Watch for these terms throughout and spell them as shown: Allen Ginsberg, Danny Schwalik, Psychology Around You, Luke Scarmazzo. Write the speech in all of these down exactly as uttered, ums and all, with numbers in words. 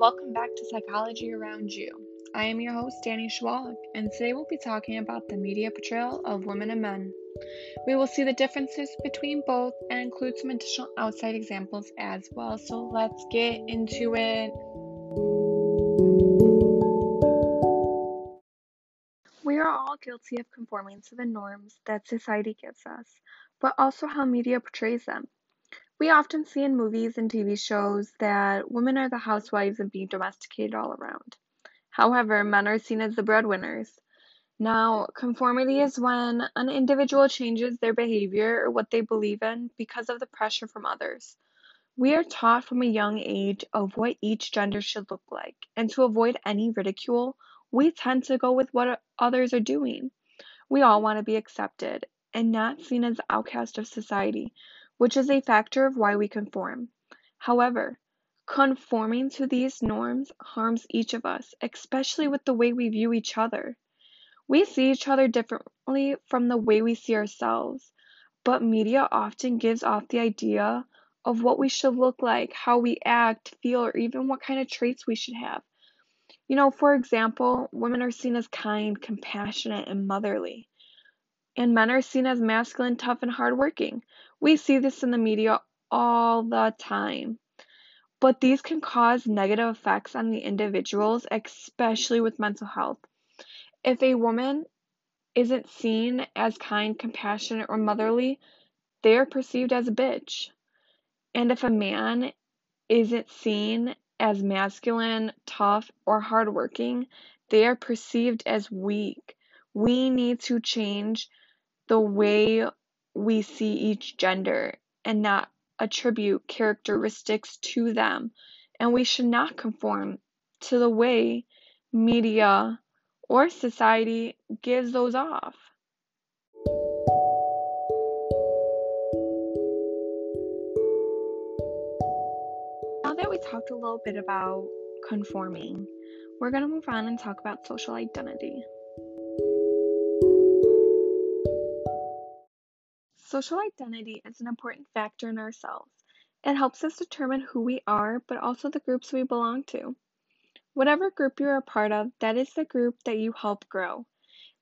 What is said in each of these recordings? Welcome back to Psychology Around You. I am your host, Danny Schwalik, and today we'll be talking about the media portrayal of women and men. We will see the differences between both and include some additional outside examples as well, so let's get into it. We are all guilty of conforming to the norms that society gives us, but also how media portrays them. We often see in movies and T V shows that women are the housewives and being domesticated all around. However, men are seen as the breadwinners. Now, conformity is when an individual changes their behavior or what they believe in because of the pressure from others. We are taught from a young age of what each gender should look like, and to avoid any ridicule, we tend to go with what others are doing. We all want to be accepted and not seen as the outcast of society, which is a factor of why we conform. However, conforming to these norms harms each of us, especially with the way we view each other. We see each other differently from the way we see ourselves, but media often gives off the idea of what we should look like, how we act, feel, or even what kind of traits we should have. You know, for example, women are seen as kind, compassionate, and motherly, and men are seen as masculine, tough, and hardworking. We see this in the media all the time. But these can cause negative effects on the individuals, especially with mental health. If a woman isn't seen as kind, compassionate, or motherly, they are perceived as a bitch. And if a man isn't seen as masculine, tough, or hardworking, they are perceived as weak. We need to change the way we see each gender and not attribute characteristics to them, and we should not conform to the way media or society gives those off. Now that we talked a little bit about conforming, we're going to move on and talk about social identity. Social identity is an important factor in ourselves. It helps us determine who we are, but also the groups we belong to. Whatever group you are a part of, that is the group that you help grow.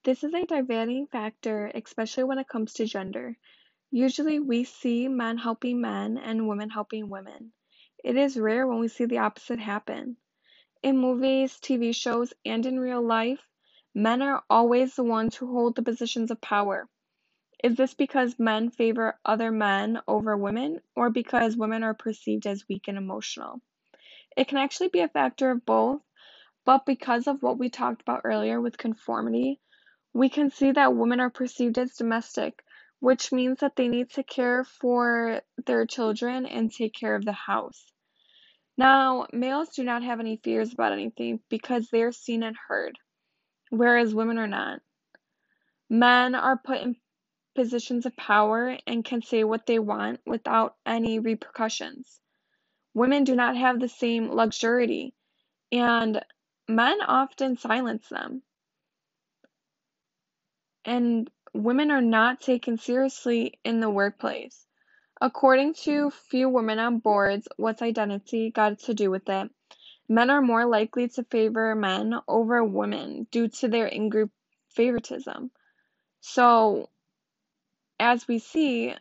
This is a dividing factor, especially when it comes to gender. Usually we see men helping men and women helping women. It is rare when we see the opposite happen. In movies, T V shows, and in real life, men are always the ones who hold the positions of power. Is this because men favor other men over women, or because women are perceived as weak and emotional? It can actually be a factor of both, but because of what we talked about earlier with conformity, we can see that women are perceived as domestic, which means that they need to care for their children and take care of the house. Now, males do not have any fears about anything because they are seen and heard, whereas women are not. Men are put in positions of power and can say what they want without any repercussions. Women do not have the same luxury, and men often silence them. And women are not taken seriously in the workplace. According to few women on boards, what's identity got to do with it? Men are more likely to favor men over women due to their in-group favoritism. So, as we see,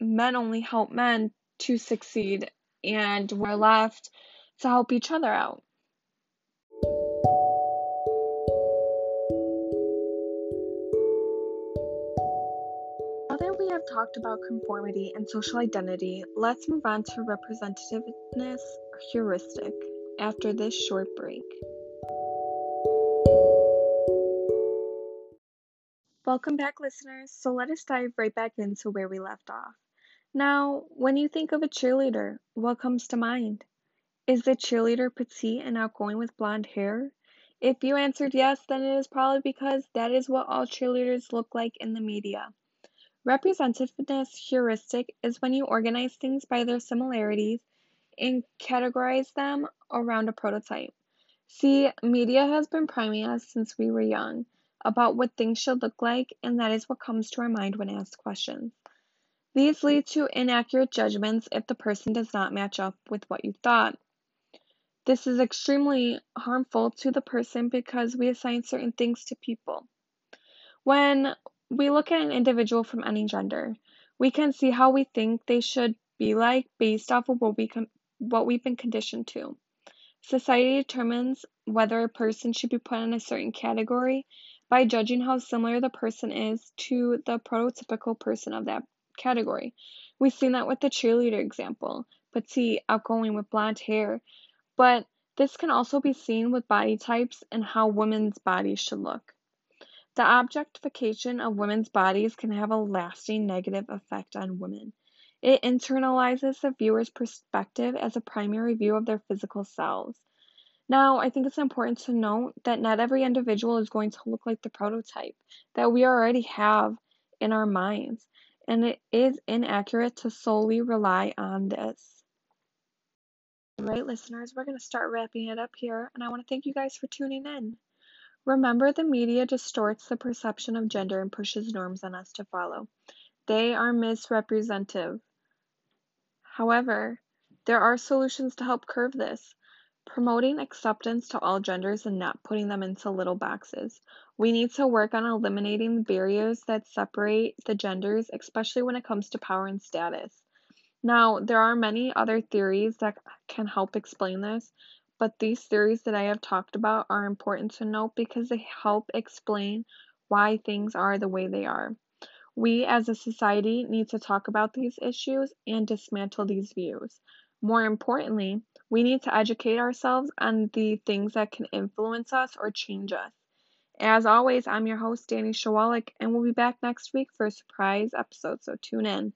men only help men to succeed, and we're left to help each other out. Now that we have talked about conformity and social identity, let's move on to representativeness heuristic after this short break. Welcome back, listeners. So let us dive right back into where we left off. Now, when you think of a cheerleader, what comes to mind? Is the cheerleader petite and outgoing with blonde hair? If you answered yes, then it is probably because that is what all cheerleaders look like in the media. Representativeness heuristic is when you organize things by their similarities and categorize them around a prototype. See, media has been priming us since we were young about what things should look like, and that is what comes to our mind when asked questions. These lead to inaccurate judgments if the person does not match up with what you thought. This is extremely harmful to the person because we assign certain things to people. When we look at an individual from any gender, we can see how we think they should be like based off of what, we com- what we've been conditioned to. Society determines whether a person should be put in a certain category by judging how similar the person is to the prototypical person of that category. We've seen that with the cheerleader example, petite, outgoing with blonde hair, but this can also be seen with body types and how women's bodies should look. The objectification of women's bodies can have a lasting negative effect on women. It internalizes the viewer's perspective as a primary view of their physical selves. Now, I think it's important to note that not every individual is going to look like the prototype that we already have in our minds, and it is inaccurate to solely rely on this. All right, listeners, we're going to start wrapping it up here, and I want to thank you guys for tuning in. Remember, the media distorts the perception of gender and pushes norms on us to follow. They are misrepresentative. However, there are solutions to help curb this. Promoting acceptance to all genders and not putting them into little boxes. We need to work on eliminating the barriers that separate the genders, especially when it comes to power and status. Now, there are many other theories that can help explain this, but these theories that I have talked about are important to note because they help explain why things are the way they are. We as a society need to talk about these issues and dismantle these views. More importantly, we need to educate ourselves on the things that can influence us or change us. As always, I'm your host, Danny Schwalik, and we'll be back next week for a surprise episode, so tune in.